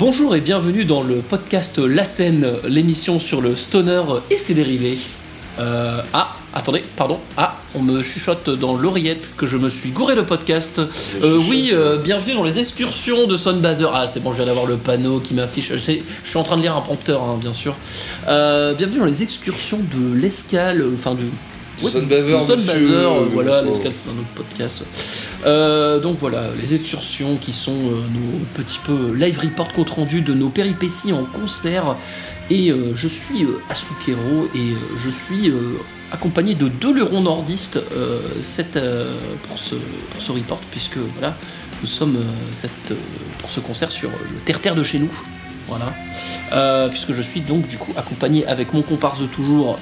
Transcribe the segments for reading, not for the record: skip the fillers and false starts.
Bonjour et bienvenue dans le podcast La Scène, l'émission sur le stoner et ses dérivés. On me chuchote dans l'oreillette que je me suis gouré le podcast. Bienvenue dans les excursions de SunBazor. Ah, c'est bon, je viens d'avoir le panneau qui m'affiche. Je suis en train de lire un prompteur, hein, bien sûr. Bienvenue dans les excursions de l'escale, enfin de... SunBazor, voilà, l'escale c'est un autre podcast. Donc voilà, les excursions qui sont nos petits peu live report compte rendu de nos péripéties en concert. Et je suis Asukero et je suis accompagné de deux lurons nordistes pour ce report, puisque voilà, nous sommes pour ce concert sur le terre-terre de chez nous. Voilà, puisque je suis donc du coup accompagné avec mon comparse de toujours,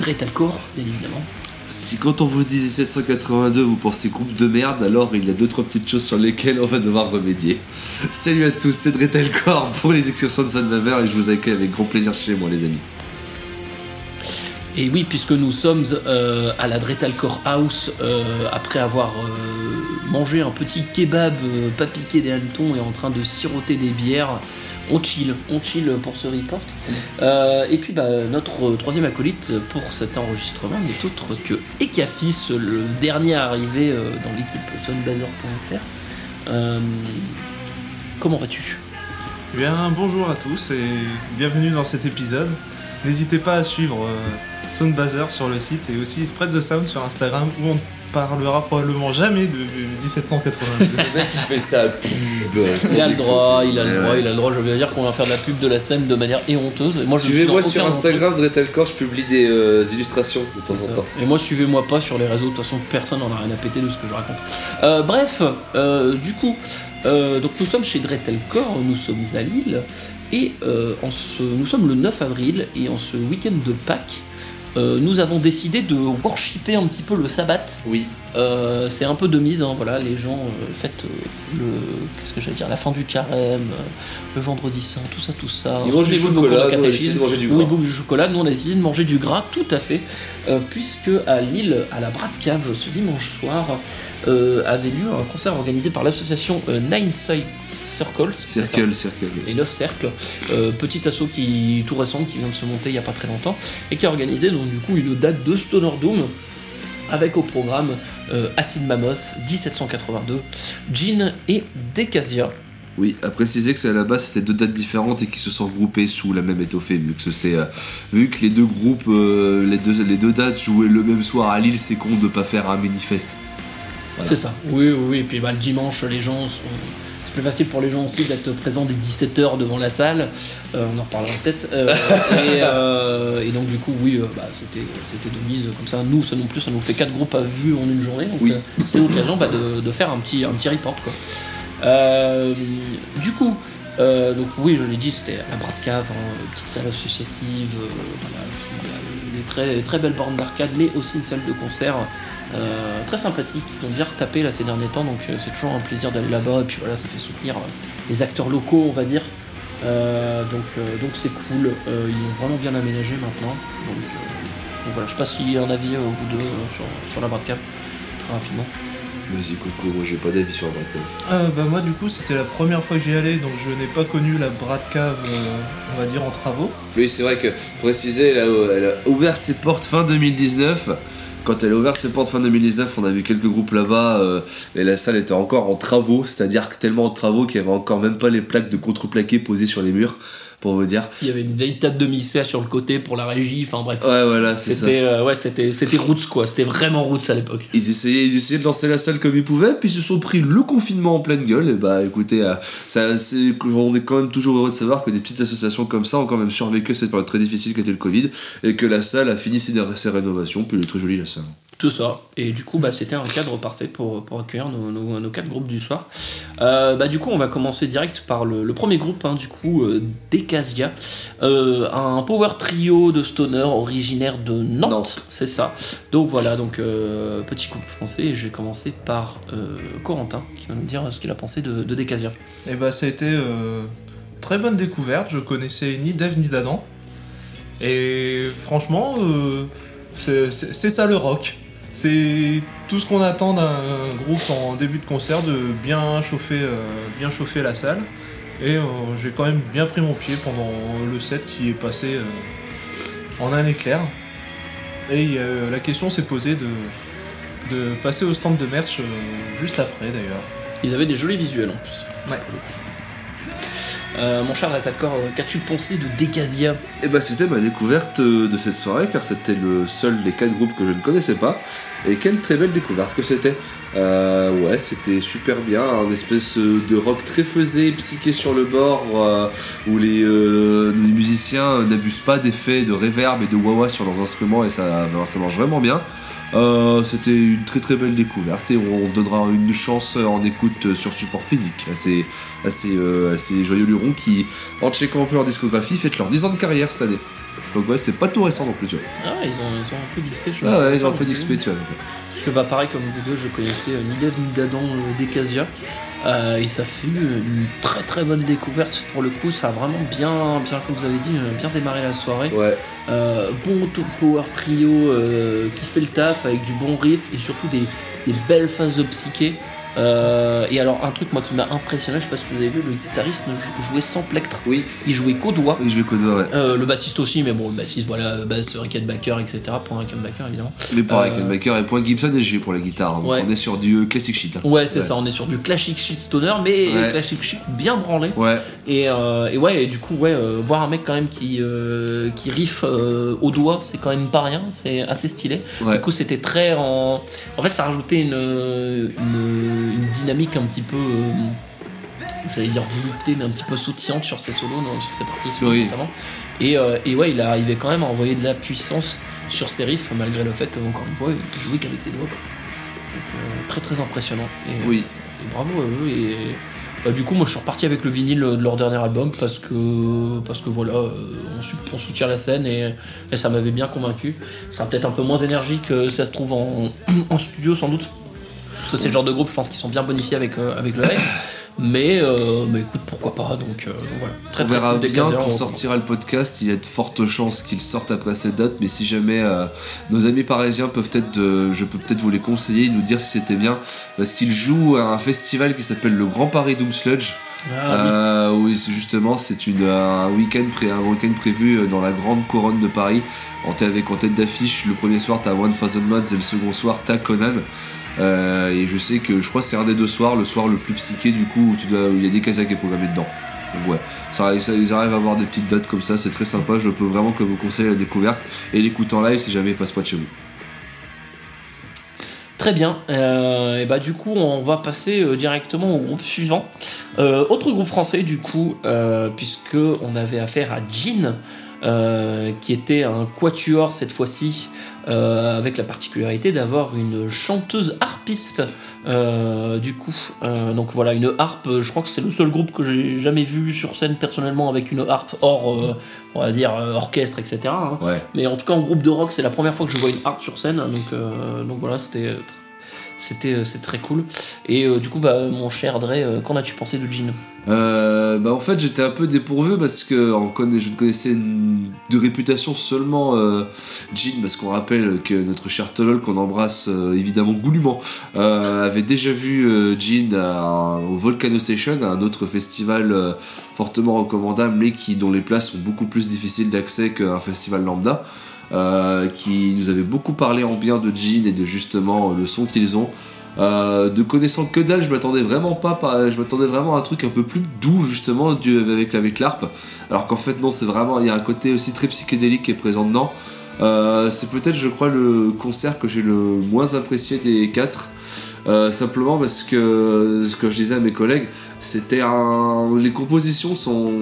DrayTalcore, bien évidemment. Si quand on vous dit 1782, vous pensez groupe de merde, alors il y a 2-3 petites choses sur lesquelles on va devoir remédier. Salut à tous, c'est DrayTalcore pour les excursions de Soundbather et je vous accueille avec grand plaisir chez moi, les amis. Et oui, puisque nous sommes à la DrayTalcore House, après avoir mangé un petit kebab, pas piqué des hannetons et en train de siroter des bières, on chill pour ce report. Et puis notre troisième acolyte pour cet enregistrement n'est autre que Ekafiz, le dernier arrivé dans l'équipe SunBazor.fr. Comment vas-tu ? Bien, bonjour à tous et bienvenue dans cet épisode. N'hésitez pas à suivre SunBazor sur le site et aussi Spread the Sound sur Instagram où on parlera probablement jamais de 1782. Le mec qui fait sa pub. Il a le droit. Je veux dire qu'on va faire de la pub de la scène de manière éhonteuse. Et moi, suivez-moi sur Instagram, DrayTalcore, je publie des illustrations de temps en temps. Et moi, suivez-moi pas sur les réseaux. De toute façon, personne n'en a rien à péter de ce que je raconte. Donc nous sommes chez DrayTalcore, nous sommes à Lille. Et nous sommes le 9 avril et en ce week-end de Pâques, nous avons décidé de worshipper un petit peu le sabbat. Oui. C'est un peu de mise, hein, voilà, les gens fêtent la fin du carême, le vendredi saint, tout ça. Ils mangent du chocolat, nous on a décidé de manger du gras. Ils bouffent du chocolat, nous on a décidé de manger du gras, tout à fait, puisque à Lille, à la BratCave, ce dimanche soir, avait lieu un concert organisé par l'association Nine Circles. Les 9 cercles. Petit asso qui tout récent, qui vient de se monter il n'y a pas très longtemps, et qui a organisé donc du coup une date de Stoner Doom, avec au programme Acid Mammoth, 1782, Djiin et Decasia. Oui, à préciser que à la base c'était deux dates différentes et qui se sont regroupées sous la même étoffée, vu que les deux groupes, les deux dates jouaient le même soir à Lille, c'est con de pas faire un mini-fest. Voilà. C'est ça, oui, et puis le dimanche, les gens c'est plus facile pour les gens aussi d'être présents dès 17h devant la salle, on en reparlera peut-être, et donc du coup c'était de mise comme ça. Nous, ça non plus, ça nous fait 4 groupes à vue en une journée, donc oui. C'était l'occasion de faire un petit report, quoi. Donc oui, je l'ai dit, c'était à la BratCave, hein, petite salle associative, des très, très belles bornes d'arcade, mais aussi une salle de concert très sympathique. Ils ont bien retapé là ces derniers temps, donc c'est toujours un plaisir d'aller là-bas, et puis voilà, ça fait soutenir les acteurs locaux, on va dire, donc c'est cool. Ils ont vraiment bien aménagé maintenant, donc voilà. Je sais pas s'il y a un avis au bout de sur la BratCave, très rapidement. Vas-y, coucou, j'ai pas d'avis sur la BratCave. Moi du coup c'était la première fois que j'y allais, donc je n'ai pas connu la BratCave, on va dire, en travaux. Oui, c'est vrai que, préciser, elle a ouvert ses portes fin 2019. Quand elle a ouvert ses portes fin 2019, on a vu quelques groupes là-bas, et la salle était encore en travaux, c'est-à-dire tellement en travaux qu'il y avait encore même pas les plaques de contreplaqué posées sur les murs. Pour vous dire, il y avait une vieille table de mixage sur le côté pour la régie, enfin bref. Ouais, voilà, ça. C'était roots, quoi. C'était vraiment roots à l'époque. Ils essayaient de lancer la salle comme ils pouvaient, puis ils se sont pris le confinement en pleine gueule. Et bah écoutez, on est quand même toujours heureux de savoir que des petites associations comme ça ont quand même survécu cette période très difficile qu'était le Covid, et que la salle a fini ses rénovations, puis elle est très jolie, la salle. Tout ça, et du coup c'était un cadre parfait pour accueillir nos 4 groupes du soir. Du coup on va commencer direct par le premier groupe, hein, du coup Decasia, un power trio de stoner originaire de Nantes. C'est ça, donc voilà, petit groupe français, et je vais commencer par Corentin qui va nous dire ce qu'il a pensé de Decasia. Et ça a été très bonne découverte, je connaissais ni Dave ni d'Adam, et franchement c'est ça le rock. C'est tout ce qu'on attend d'un groupe en début de concert, de bien chauffer la salle. Et j'ai quand même bien pris mon pied pendant le set qui est passé en un éclair. Et la question s'est posée de passer au stand de merch juste après d'ailleurs. Ils avaient des jolis visuels en plus. Ouais. Mon cher DrayTalcore, qu'as-tu pensé de Decasia ? Eh ben, c'était ma découverte de cette soirée, car c'était le seul des 4 groupes que je ne connaissais pas. Et quelle très belle découverte que c'était. Ouais, c'était super bien, un espèce de rock très faisé, psyché sur le bord, où les musiciens n'abusent pas d'effets de reverb et de wah-wah sur leurs instruments, et ça marche vraiment bien. C'était une très très belle découverte et on donnera une chance en écoute sur support physique à ces joyeux lurons qui, en checkant un peu leur discographie, fêtent leurs 10 ans de carrière cette année. Donc ouais, c'est pas tout récent non plus, tu vois. Ah, ils ont un peu d'XP, je pense. Ah ouais, ils ont un peu d'XP, tu vois. Parce que bah pareil, comme vous deux, je connaissais ni d'Eve ni d'Adam Decasia. Et ça fut une très très bonne découverte pour le coup, ça a vraiment bien comme vous avez dit, bien démarré la soirée. Ouais. Bon power trio qui fait le taf avec du bon riff et surtout des belles phases de psyché. Et alors un truc moi qui m'a impressionné, je sais pas si vous avez vu, le guitariste jouait sans plectre. Oui. Il jouait qu'au doigt. Il jouait qu'au doigt, ouais. Le bassiste aussi, mais bon, le bassiste, voilà, basse Rickenbacker, etc. Point Rickenbacker évidemment. Mais point Rickenbacker et point Gibson SG pour la guitare. Donc ouais. On est sur du classic shit. Ouais, c'est ça. On est sur du classic shit stoner, mais classic shit bien branlé. Ouais. Et ouais, et du coup, ouais, voir un mec quand même qui riff au doigt, c'est quand même pas rien. C'est assez stylé. Ouais. Du coup, c'était très en fait, ça rajoutait une dynamique un petit peu j'allais dire volupté, mais un petit peu soutillante sur ses solos, sur ses parties solos notamment. Et ouais, il arrivait quand même à envoyer de la puissance sur ses riffs malgré le fait que, encore une fois, il jouait qu'avec ses doigts. Donc, très très impressionnant. Et, oui. Et bravo à eux. Et du coup, moi je suis reparti avec le vinyle de leur dernier album parce que voilà, on soutient la scène et ça m'avait bien convaincu. Ça a peut-être un peu moins énergique que ça se trouve en studio sans doute. Parce que c'est le genre de groupe, je pense, qui sont bien bonifiés avec le live. Mais écoute, pourquoi pas. Donc voilà. Très, on très verra bien quand sortira le podcast. Il y a de fortes chances qu'il sorte après cette date. Mais si jamais nos amis parisiens peuvent peut-être, je peux peut-être vous les conseiller, nous dire si c'était bien, parce qu'ils jouent à un festival qui s'appelle le Grand Paris Doom Sludge. Oui, justement, c'est un week-end prévu dans la grande couronne de Paris. Avec en tête d'affiche, le premier soir t'as 1000 Mods et le second soir t'as Conan. Et je sais que je crois que c'est un des deux soirs, le soir le plus psyché du coup, où il y a Decasia qui est programmé dedans. Donc ouais, ils arrivent à avoir des petites dates comme ça, c'est très sympa, je peux vraiment que vous conseiller la découverte et l'écoute en live si jamais il passe pas de chez vous. Très bien, et bah du coup on va passer directement au groupe suivant. Autre groupe français du coup, puisque on avait affaire à Djiin. Qui était un quatuor cette fois-ci, avec la particularité d'avoir une chanteuse harpiste. Du coup, donc voilà, une harpe, je crois que c'est le seul groupe que j'ai jamais vu sur scène personnellement avec une harpe hors, on va dire, orchestre, etc. Hein. Ouais. Mais en tout cas, en groupe de rock, c'est la première fois que je vois une harpe sur scène. Donc voilà, c'était très cool. Et du coup, bah, mon cher Dray, qu'en as-tu pensé de Djiin ? Bah en fait j'étais un peu dépourvu parce que je ne connaissais de réputation seulement Djiin, parce qu'on rappelle que notre cher Tolol, qu'on embrasse évidemment goulûment, avait déjà vu Djiin au Volcano Station, un autre festival fortement recommandable mais dont les places sont beaucoup plus difficiles d'accès qu'un festival lambda, qui nous avait beaucoup parlé en bien de Djiin et de justement le son qu'ils ont. De connaissant que dalle, je m'attendais vraiment à un truc un peu plus doux justement avec l'harpe, alors qu'en fait non, c'est vraiment, il y a un côté aussi très psychédélique qui est présent dedans. C'est peut-être, je crois, le concert que j'ai le moins apprécié des 4, simplement parce que ce que je disais à mes collègues, les compositions sont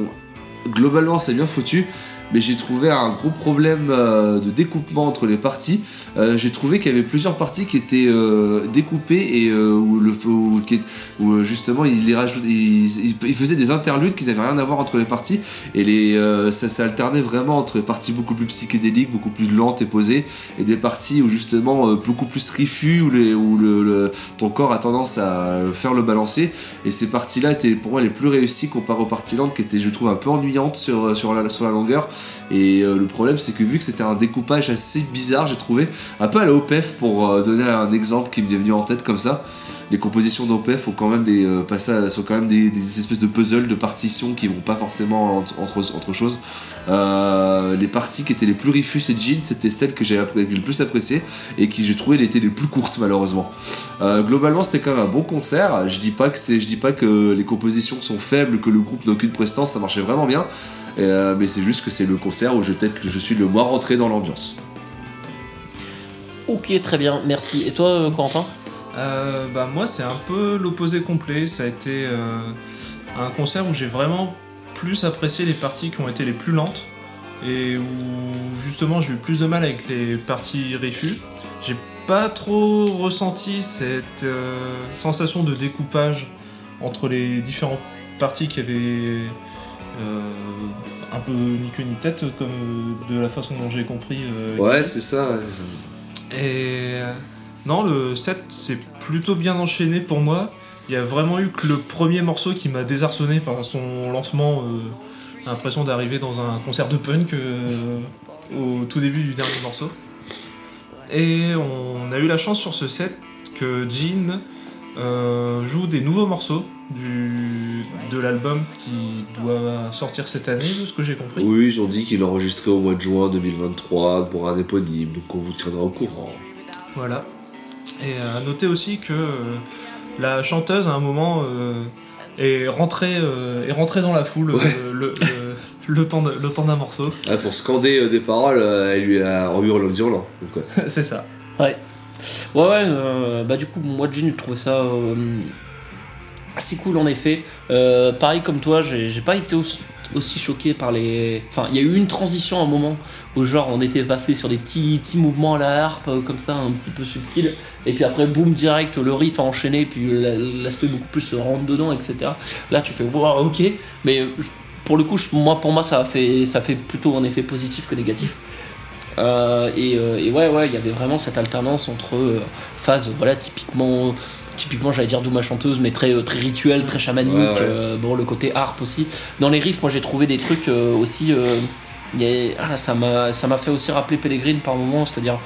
globalement, c'est bien foutu, mais j'ai trouvé un gros problème de découpement entre les parties. J'ai trouvé qu'il y avait plusieurs parties qui étaient découpées et où justement ils faisaient des interludes qui n'avaient rien à voir entre les parties, et ça alternait vraiment entre des parties beaucoup plus psychédéliques, beaucoup plus lentes et posées, et des parties où justement beaucoup plus riffues, où ton corps a tendance à faire le balancier. Et ces parties-là étaient pour moi les plus réussies comparées aux parties lentes qui étaient, je trouve, un peu ennuyantes sur la longueur. Et le problème, c'est que vu que c'était un découpage assez bizarre, j'ai trouvé un peu à la OPF, pour donner un exemple qui me est venu en tête comme ça, les compositions d'OPF ont quand même des espèces de puzzles, de partitions qui vont pas forcément entre choses. Les parties qui étaient les plus Rifus et Djiin, c'était celles que j'avais le plus appréciées et qui, j'ai trouvé, étaient les plus courtes, malheureusement. Globalement, c'était quand même un bon concert. Je dis pas que les compositions sont faibles, que le groupe n'a aucune prestance, ça marchait vraiment bien. Mais c'est juste que c'est le concert où je suis le moins rentré dans l'ambiance. Ok, très bien, merci. Et toi, Corentin ? Moi, c'est un peu l'opposé complet. Ça a été un concert où j'ai vraiment plus apprécié les parties qui ont été les plus lentes et où justement j'ai eu plus de mal avec les parties Rifu. J'ai pas trop ressenti cette sensation de découpage entre les différentes parties qui avaient un peu ni queue ni tête, comme de la façon dont j'ai compris. C'est ça. Et non, le set s'est plutôt bien enchaîné pour moi. Il y a vraiment eu que le premier morceau qui m'a désarçonné par son lancement. J'ai l'impression d'arriver dans un concert de punk au tout début du dernier morceau. Et on a eu la chance sur ce set que Djiin joue des nouveaux morceaux de l'album qui doit sortir cette année, de ce que j'ai compris. Oui, ils ont dit qu'il l'enregistrait au mois de juin 2023 pour un éponyme, donc on vous tiendra au courant. Voilà. Et à noter aussi que la chanteuse, à un moment, est rentrée dans la foule, ouais. le temps d'un morceau. Ah, pour scander des paroles, elle lui a en hurlant. C'est ça. Ouais. Du coup, moi, Djiin, je trouvais ça assez cool, en effet. Pareil comme toi, j'ai pas été aussi choqué par les... Enfin, il y a eu une transition à un moment où genre on était passé sur des petits mouvements à la harpe, comme ça, un petit peu subtil, et puis après, boum, direct, le riff a enchaîné, puis l'aspect beaucoup plus se rentre dedans, etc. Là, tu fais « wow, ok », mais pour le coup, pour moi, ça a fait plutôt un effet positif que négatif. Et il y avait vraiment cette alternance entre phases, voilà, typiquement j'allais dire d'où ma chanteuse, mais très, très rituel, très chamanique, le côté harpe aussi. Dans les riffs, moi j'ai trouvé des trucs aussi... ça m'a fait aussi rappeler Pellegrine par moment, c'est-à-dire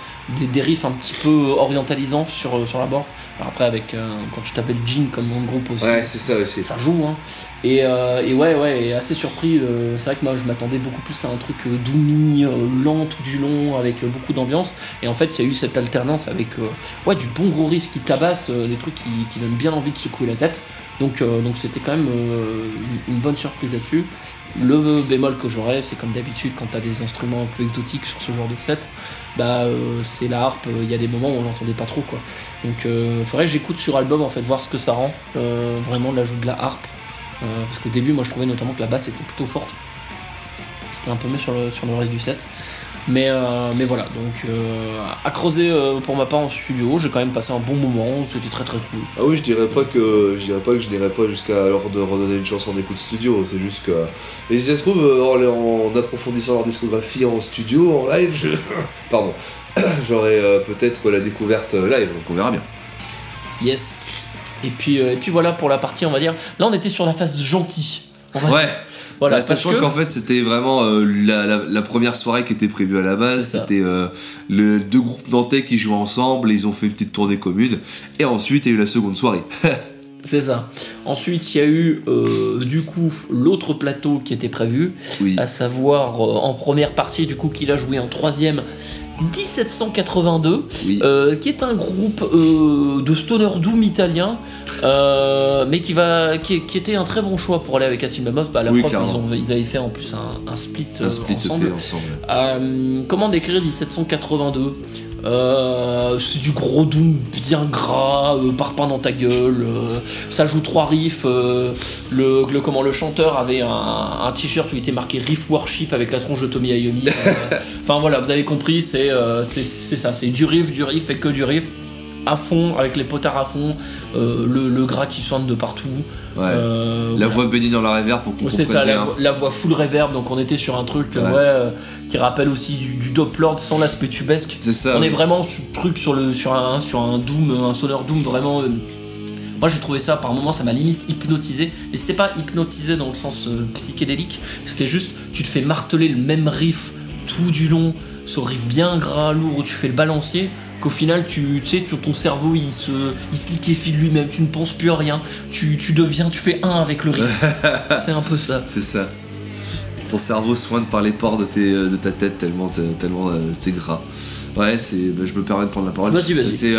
des riffs un petit peu orientalisants sur la borne. Alors après, avec quand tu t'appelles Djiin comme nom de groupe aussi, c'est ça aussi, ça joue, hein. Et assez surpris, c'est vrai que moi je m'attendais beaucoup plus à un truc doomy, lent tout du long, avec beaucoup d'ambiance, et en fait il y a eu cette alternance avec du bon gros riff qui tabasse, des trucs qui donnent bien envie de secouer la tête, donc c'était quand même une bonne surprise là-dessus. Le bémol que j'aurais, c'est comme d'habitude, quand t'as des instruments un peu exotiques sur ce genre de set, c'est la harpe, il y a des moments où on l'entendait pas trop, quoi. Donc faudrait que j'écoute sur album, en fait, voir ce que ça rend, vraiment l'ajout de la harpe, parce qu'au début, moi je trouvais notamment que la basse était plutôt forte, c'était un peu mieux sur le reste du set. Mais voilà, donc à creuser pour ma part en studio, j'ai quand même passé un bon moment, c'était très très cool. Ah oui, je dirais pas que je n'irais pas jusqu'à leur de redonner une chance en écoute studio, c'est juste que... Et si ça se trouve, en approfondissant leur discographie en studio, en live, j'aurai peut-être la découverte live, donc on verra bien. Yes. Et puis voilà pour la partie, on va dire, là on était sur la phase gentille. Voilà, sachant qu'en fait c'était vraiment la première soirée qui était prévue à la base, c'était les deux groupes nantais qui jouaient ensemble, et ils ont fait une petite tournée commune, et ensuite il y a eu la seconde soirée. C'est ça. Ensuite il y a eu du coup l'autre plateau qui était prévu, oui. À savoir en première partie, du coup, qu'il a joué en troisième 1782, oui. Qui est un groupe de stoner doom italien, mais qui était un très bon choix pour aller avec Acid Mammoth. Ils avaient fait en plus un split ensemble. Comment décrire 1782 ? C'est du gros doom bien gras, parpaing dans ta gueule, ça joue trois riffs, le chanteur avait un t-shirt où il était marqué Riff Worship avec la tronche de Tommy Iommi, enfin voilà, vous avez compris, c'est ça, c'est du riff et que du riff à fond, avec les potards à fond, le gras qui sonne de partout, voix bénie dans la reverb pour qu'on comprenne bien, la voix full reverb, donc on était sur un truc qui rappelle aussi du Dopelord sans l'aspect tubesque. C'est ça, on est vraiment sur un doom, un sonore doom vraiment. Moi j'ai trouvé ça, par moments ça m'a limite hypnotisé, mais c'était pas hypnotisé dans le sens psychédélique, c'était juste tu te fais marteler le même riff tout du long, ce riff bien gras, lourd, où tu fais le balancier. qu'au final tu sais, ton cerveau il se liquéfie de lui-même, tu ne penses plus à rien, tu fais un avec le riff. C'est un peu ça. C'est ça. Ton cerveau soigne par les pores de ta tête tellement c'est gras. Ouais, je me permets de prendre la parole. Vas-y.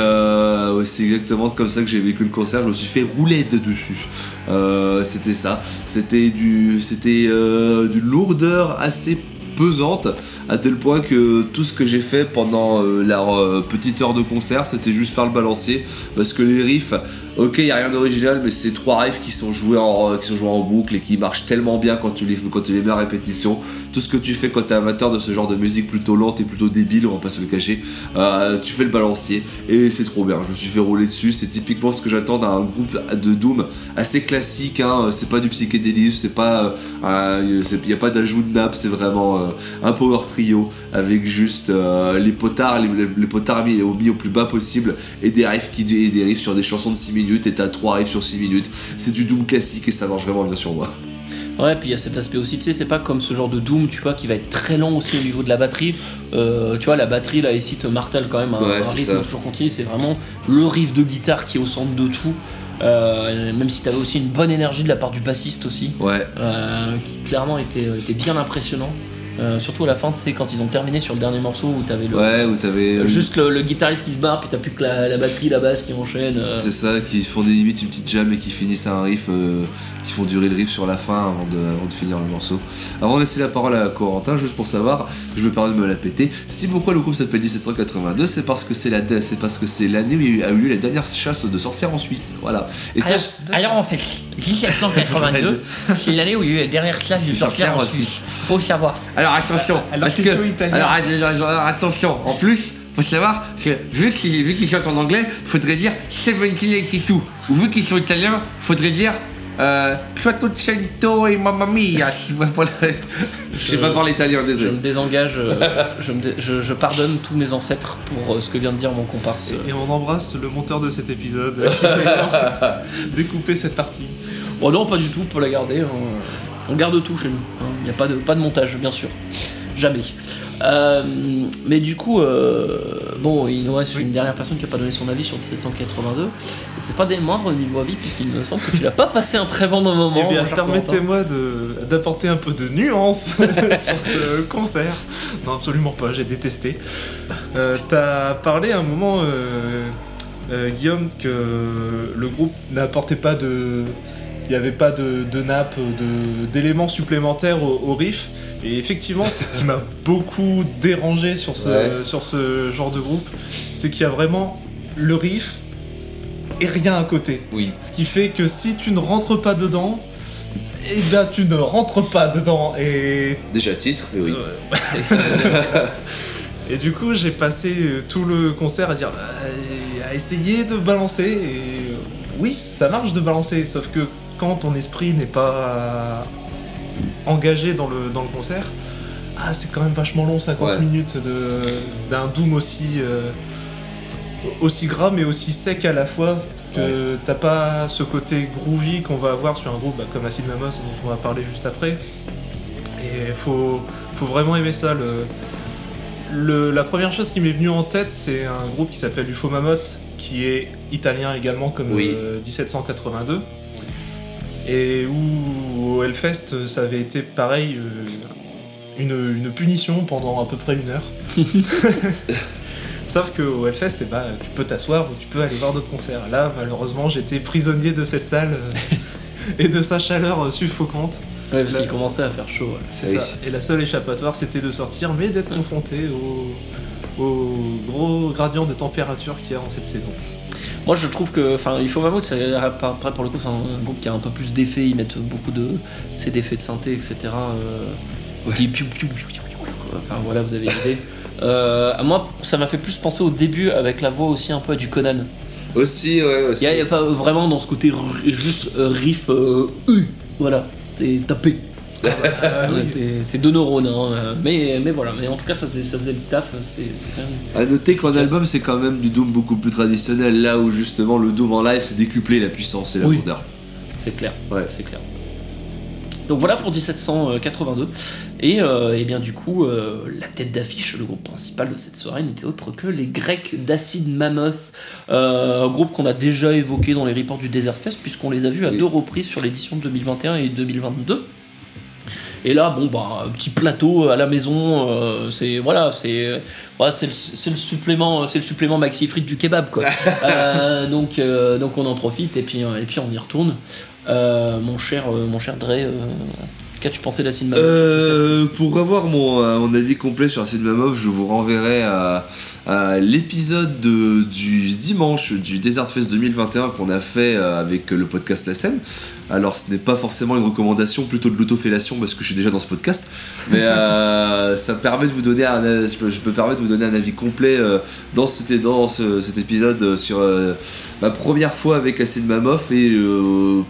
C'est exactement comme ça que j'ai vécu le concert. Je me suis fait rouler de dessus. C'était ça. C'était du lourdeur assez pesante, à tel point que tout ce que j'ai fait pendant la petite heure de concert, c'était juste faire le balancier, parce que les riffs, ok, il n'y a rien d'original, mais c'est trois riffs qui sont joués en boucle et qui marchent tellement bien quand tu les mets à répétition. Tout ce que tu fais quand t'es amateur de ce genre de musique plutôt lente et plutôt débile, on va pas se le cacher, tu fais le balancier et c'est trop bien. Je me suis fait rouler dessus. C'est typiquement ce que j'attends d'un groupe de doom assez classique, hein. C'est pas du psychédélisme, il n'y a pas d'ajout de nappe, c'est vraiment un power trio avec juste les potards mis au plus bas possible et des riffs sur des chansons de 6 minutes, et t'as 3 riffs sur 6 minutes. C'est du doom classique et ça marche vraiment bien sur moi. Ouais, puis il y a cet aspect aussi, tu sais, c'est pas comme ce genre de doom, tu vois, qui va être très lent aussi au niveau de la batterie. Tu vois, la batterie là ici te martèle quand même un rythme toujours continu. C'est vraiment le riff de guitare qui est au centre de tout. Même si t'avais aussi une bonne énergie de la part du bassiste aussi, ouais. Qui clairement était bien impressionnant. Surtout à la fin, c'est quand ils ont terminé sur le dernier morceau où t'avais le guitariste qui se barre, puis t'as plus que la batterie, la basse qui enchaîne. C'est ça, qui font des limites une petite jam et qui finissent un riff, qui font durer le riff sur la fin avant de finir le morceau. Avant de laisser la parole à Corentin, juste pour savoir, je me permets de me la péter. Pourquoi le groupe s'appelle 1782, c'est parce que c'est l'année où a eu lieu la dernière chasse de sorcières en Suisse. Voilà. Et alors en fait, 1782, c'est l'année où il y a eu la dernière chasse de sorcières en Suisse. Faut savoir. Alors attention, en plus, faut savoir que vu qu'ils chantent en anglais, faudrait dire 1782, ou vu qu'ils sont italiens, faudrait dire Quattrocento et mamma mia. Je sais pas parler italien, désolé. Je me désengage, je pardonne tous mes ancêtres pour ce que vient de dire mon comparse. Et on embrasse le monteur de cet épisode qui a découpé cette partie. Oh non, pas du tout, pour la garder. On garde tout chez nous, il n'y a pas de montage, bien sûr, jamais. Mais du coup, il nous reste une dernière personne qui n'a pas donné son avis sur 1782, et c'est pas des moindres au niveau avis, puisqu'il me semble que tu n'as pas passé un très bon moment. Eh bien, permettez-moi d'apporter un peu de nuance sur ce concert. Non, absolument pas, j'ai détesté. T'as parlé à un moment, Guillaume, que le groupe n'apportait pas de... Il n'y avait pas de nappe, d'éléments supplémentaires au riff. Et effectivement, c'est ce qui m'a beaucoup dérangé sur ce genre de groupe. C'est qu'il y a vraiment le riff et rien à côté. Oui. Ce qui fait que si tu ne rentres pas dedans, eh bien tu ne rentres pas dedans. Et... Déjà titre, mais oui. Et du coup, j'ai passé tout le concert à dire, à essayer de balancer. Et oui, ça marche de balancer, sauf que quand ton esprit n'est pas engagé dans le concert, c'est quand même vachement long, 50 minutes d'un doom aussi gras mais aussi sec à la fois, que t'as pas ce côté groovy qu'on va avoir sur un groupe comme Acid Mammoth dont on va parler juste après. Et faut vraiment aimer ça. La première chose qui m'est venue en tête, c'est un groupe qui s'appelle UFO Mammoth, qui est italien également comme 1782. Et où au Hellfest, ça avait été pareil, une punition pendant à peu près 1 heure. Sauf qu'au Hellfest, tu peux t'asseoir ou tu peux aller voir d'autres concerts. Là, malheureusement, j'étais prisonnier de cette salle et de sa chaleur suffocante. Ouais, parce qu'il commençait à faire chaud. Ouais. C'est ça. Et la seule échappatoire, c'était de sortir, mais d'être confronté au gros gradient de température qu'il y a en cette saison. Moi je trouve que, enfin, il faut vraiment que ça, après pour le coup c'est un groupe qui a un peu plus d'effets, ils mettent beaucoup de ces effets de synthé, etc. Qui enfin voilà, vous avez l'idée. Moi ça m'a fait plus penser au début avec la voix aussi un peu du Conan. Aussi, ouais. Aussi. Il y a pas vraiment dans ce côté juste riff, voilà, t'es tapé. C'est deux neurones, hein. mais voilà, mais en tout cas ça faisait le taf, c'était quand même... À noter qu'en album c'est quand même du doom beaucoup plus traditionnel, là où justement le doom en live c'est décuplé la puissance et la lourdeur. C'est clair. Donc voilà pour 1782. Et bien du coup, la tête d'affiche, le groupe principal de cette soirée n'était autre que les Grecs d'Acid Mammoth, un groupe qu'on a déjà évoqué dans les reports du Desert Fest, puisqu'on les a vus à deux reprises sur l'édition 2021 et 2022. Et là, bon, bah, petit plateau à la maison, c'est le supplément maxi frites du kebab, quoi. Donc on en profite et puis on y retourne. Mon cher Dre, qu'as-tu pensé d'Acid Mammoth? Pour avoir mon avis complet sur Acid Mammoth, je vous renverrai à l'épisode du dimanche du Desert Fest 2021 qu'on a fait avec le podcast La Scène. Alors ce n'est pas forcément une recommandation, plutôt de l'autofellation parce que je suis déjà dans ce podcast, mais je peux permettre de vous donner un avis complet dans cet épisode sur ma première fois avec Acid Mammoth, et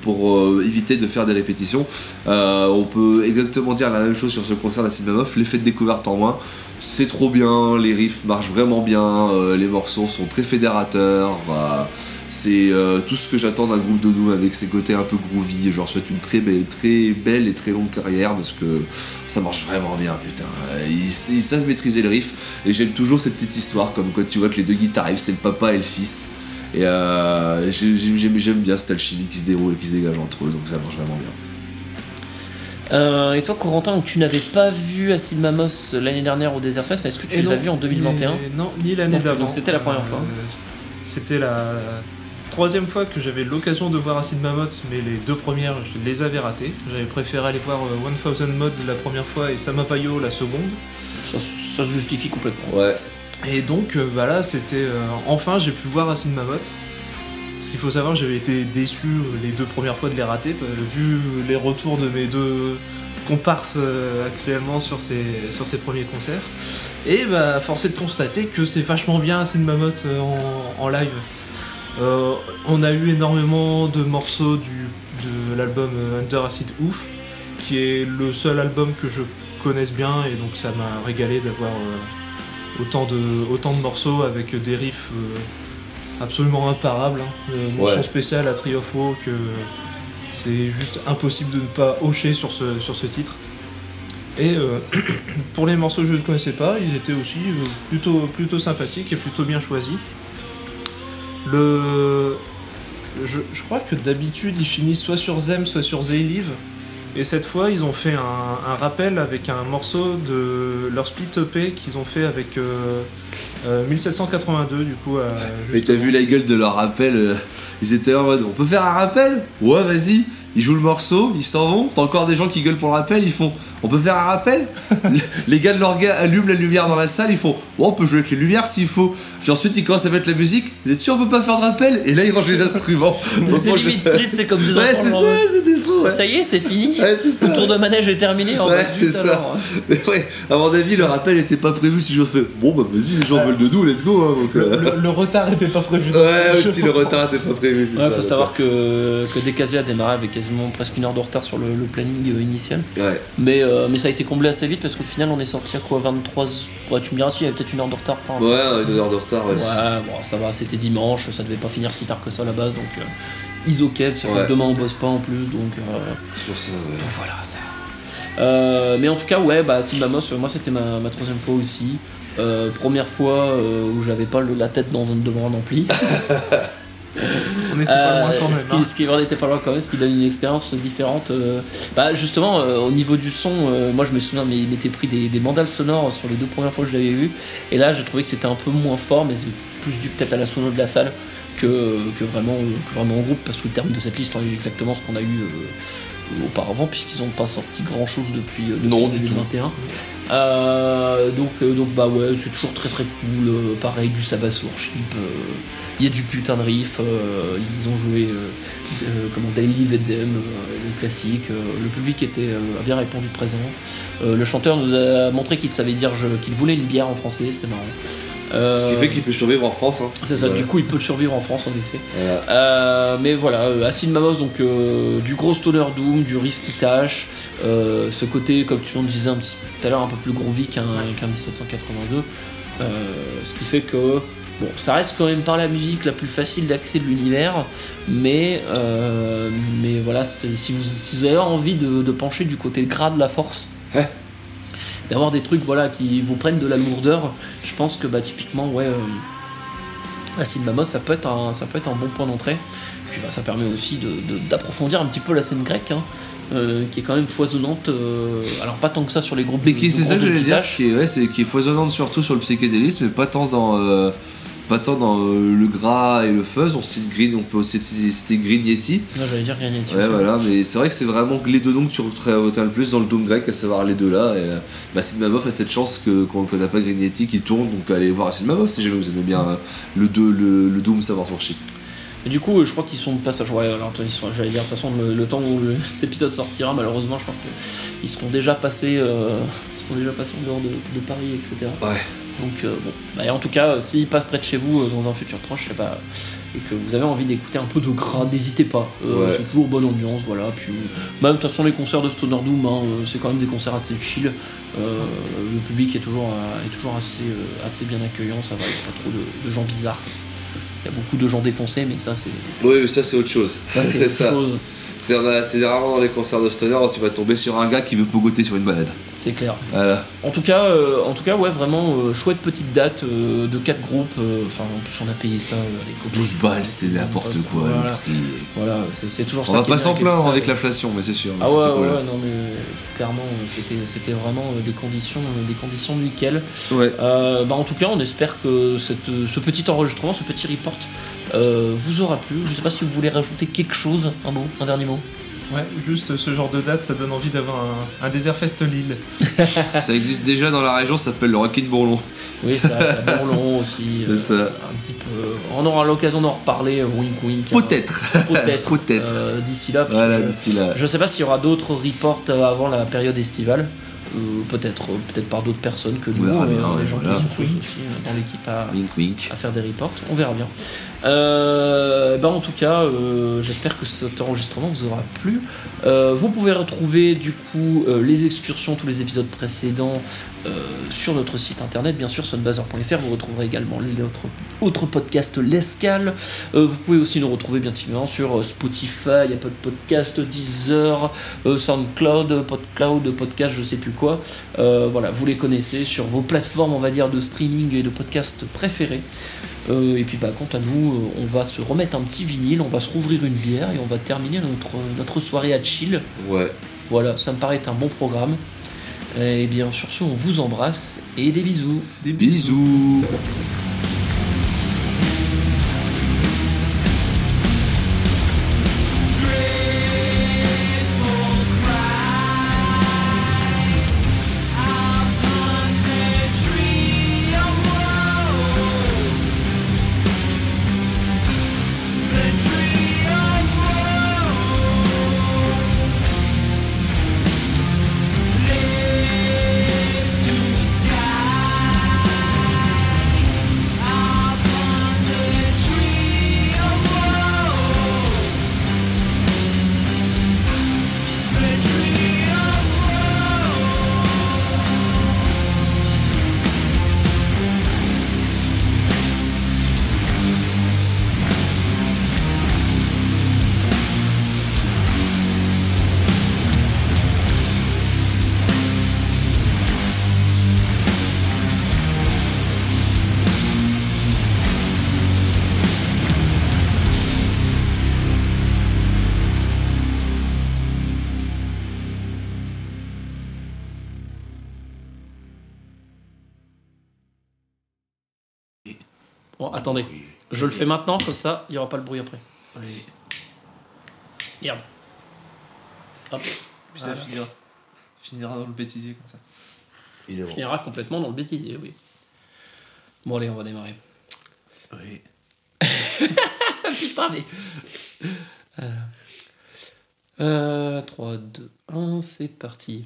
pour éviter de faire des répétitions, on peut exactement dire la même chose sur ce concert d'Acid Mammoth. L'effet de découverte en moins, c'est trop bien, les riffs marchent vraiment bien, les morceaux sont très fédérateurs, c'est tout ce que j'attends d'un groupe de doom avec ses côtés un peu groovy. Je leur souhaite une très belle et très longue carrière parce que ça marche vraiment bien, putain. Ils savent maîtriser le riff, et j'aime toujours ces petites histoires comme quoi tu vois que les deux guitaristes, c'est le papa et le fils, et j'aime bien cette alchimie qui se déroule et qui se dégage entre eux, donc ça marche vraiment bien. Et toi, Corentin, tu n'avais pas vu Acid Mammoth l'année dernière au Desert Fest, mais est-ce que tu les as vus en 2021 ? Non, ni l'année d'avant. Donc c'était la première fois. C'était la troisième fois que j'avais l'occasion de voir Acid Mammoth, mais les deux premières, je les avais ratées. J'avais préféré aller voir 1000 Mods la première fois et Samapayo la seconde. Ça se justifie complètement. Ouais. Et donc, là, c'était... enfin, j'ai pu voir Acid Mammoth. Ce qu'il faut savoir, j'avais été déçu les deux premières fois de les rater, vu les retours de mes deux comparses actuellement sur ces premiers concerts. Et force est de constater que c'est vachement bien Acid Mammoth en live. On a eu énormément de morceaux de l'album Under Acid Oof, qui est le seul album que je connaisse bien, et donc ça m'a régalé d'avoir autant de morceaux avec des riffs absolument imparable, mention spéciale à Tree of Wo, que c'est juste impossible de ne pas hocher sur ce titre. Et pour les morceaux que je ne connaissais pas, ils étaient aussi plutôt sympathiques et plutôt bien choisis. Je crois que d'habitude ils finissent soit sur Them, soit sur They Live, et cette fois ils ont fait un rappel avec un morceau de leur split EP qu'ils ont fait avec 1782 du coup. Mais t'as vu la gueule de leur rappel, ils étaient en mode on peut faire un rappel ? Ouais, vas-y. Ils jouent le morceau, ils s'en vont, t'as encore des gens qui gueulent pour le rappel, ils font on peut faire un rappel ? Les gars de l'orga allument la lumière dans la salle, ils font oh, on peut jouer avec les lumières s'il faut. Puis ensuite ils commencent à mettre la musique, ils disent tu on peut pas faire de rappel ? Et là ils rangent les instruments. C'est limite triste, c'est comme des enfants. Ouais, c'est ça, c'était fou. Ouais. Ça y est, c'est fini. Ouais, c'est ça. Le tour de manège est terminé. En ouais, c'est ça. Mais ouais, à mon avis, le rappel était pas prévu. Si je fais bon, bah vas-y, les gens veulent de nous, let's go. Hein, donc, le retard était pas prévu. Ouais, aussi le retard était pas prévu. C'est ouais, ça, faut savoir que Decasia a démarré avec quasiment presque une heure de retard sur le planning initial. Ouais. Mais ça a été comblé assez vite parce qu'au final, on est sorti à quoi 23. Ouais, tu me diras si il y avait peut-être une heure de retard. Par ouais, une heure de retard. Ouais, bon, ça va. C'était dimanche, ça devait pas finir si tard que ça à la base, donc. Isoquette, ça fait ouais. Demain on bosse pas en plus, donc ça, ouais. Donc voilà ça. Mais en tout cas ouais, Acid Mammoth, moi c'était ma troisième fois aussi, première fois où j'avais pas la tête devant un ampli. On était pas loin quand même. Ce qui donne une expérience différente. Justement, au niveau du son, moi je me souviens, mais il m'était pris des mandales sonores sur les deux premières fois que je l'avais vu, et là je trouvais que c'était un peu moins fort, mais c'est plus dû peut-être à la sono de la salle. Que vraiment en groupe, parce qu'au terme de cette liste on a eu exactement ce qu'on a eu auparavant, puisqu'ils n'ont pas sorti grand chose depuis 2021. Donc ouais, c'est toujours très très cool, pareil du Sabbath Worship, il y a du putain de riff, ils ont joué They Live et Them, le classique, le public était bien répondu présent, le chanteur nous a montré qu'il savait dire qu'il voulait une bière en français, c'était marrant. Ce qui fait qu'il peut survivre en France, hein. C'est ça, ouais. Du coup il peut survivre en France en effet. Voilà. Mais voilà, Acid Mammoth, donc du gros stoner doom, du riff qui tâche, ce côté comme tu en disais tout à l'heure un peu plus groovy qu'un 1782, ce qui fait que Bon, ça reste quand même par la musique la plus facile d'accès de l'univers, mais voilà, si vous avez envie de pencher du côté gras de la force, d'avoir des trucs voilà, qui vous prennent de la lourdeur, je pense que bah, typiquement, ouais, Acid Mammoth, ça peut être un bon point d'entrée. Puis bah, ça permet aussi d'approfondir un petit peu la scène grecque, hein, qui est quand même foisonnante. Alors pas tant que ça sur les groupes. Mais qui, c'est ça que j'allais dire, qui est foisonnante surtout sur le psychédélisme, mais pas tant dans le gras et le fuzz. On cite Green, on peut aussi citer Green Yeti. Non, j'allais dire Green Yeti. Ouais, voilà, mais c'est vrai que c'est vraiment les deux noms que tu retrouves le plus dans le doom grec, à savoir les deux là. Et Acid Mammoth a cette chance qu'on n'a pas Green Yeti qui tourne, donc allez voir Acid Mammoth si jamais vous aimez bien le doom savoir son shit. Et du coup, je crois qu'ils sont de passage. Ouais, alors j'allais dire, de toute façon, le temps où cet épisode sortira, malheureusement, je pense qu'ils seront déjà passés en dehors de Paris, etc. Ouais. Donc, bon. Bah, et en tout cas, s'ils passent près de chez vous dans un futur proche, et que vous avez envie d'écouter un peu de gras, n'hésitez pas. Ouais. C'est toujours bonne ambiance, voilà. Puis, même, de toute façon, les concerts de Stoner Doom, hein, c'est quand même des concerts assez chill. Le public est toujours assez bien accueillant, ça va, il n'y a pas trop de gens bizarres. Il y a beaucoup de gens défoncés, mais ça c'est... Oui, mais ça c'est autre chose. Ça c'est autre chose. C'est rarement dans les concerts de Stoner où tu vas tomber sur un gars qui veut pogoter sur une balade. C'est clair. Voilà. En tout cas, ouais, vraiment chouette petite date de 4 groupes. Enfin, en plus on a payé ça les copains. 12 balles, c'était n'importe quoi. Voilà, le prix. Voilà, c'est toujours on ça. On va pas s'en plaindre avec l'inflation, mais c'est sûr. Ah ouais, non mais clairement, c'était vraiment des conditions nickel. Ouais. En tout cas, on espère que ce petit enregistrement, ce petit report vous aura plu. Je sais pas si vous voulez rajouter quelque chose, un dernier mot. Ouais, juste ce genre de date, ça donne envie d'avoir un Desert Fest Lille. Ça existe déjà dans la région, ça s'appelle le Rock-in de Bourlon. Oui, ça, à Bourlon aussi. C'est ça. Un petit peu. On aura l'occasion d'en reparler, wink wink. Peut-être. D'ici là. Voilà, d'ici là. Je sais pas s'il y aura d'autres reports avant la période estivale. Peut-être par d'autres personnes que nous, les gens qui sont aussi dans l'équipe à faire des reports, on verra bien. En tout cas, j'espère que cet enregistrement vous aura plu. Vous pouvez retrouver du coup les excursions, tous les épisodes précédents sur notre site internet, bien sûr, SunBazor.fr. Vous retrouverez également l'autre podcast, l'escale. Vous pouvez aussi nous retrouver bien évidemment sur Spotify, Apple Podcast, Deezer, SoundCloud, PodCloud, Podcast, je sais plus quoi. Voilà, vous les connaissez sur vos plateformes, on va dire, de streaming et de podcast préférées. Et puis bah quant à nous, on va se remettre un petit vinyle, on va se rouvrir une bière et on va terminer notre soirée à chill. Ouais. Voilà, ça me paraît être un bon programme. Et bien sur ce, on vous embrasse et des bisous. Des bisous. Attendez, je le fais maintenant, comme ça, il n'y aura pas le bruit après. Oui. Merde. Hop. Puis ça finira dans le bêtisier, comme ça. Finira complètement dans le bêtisier, oui. Bon, allez, on va démarrer. Oui. Putain, mais... 3, 2, 1, c'est parti.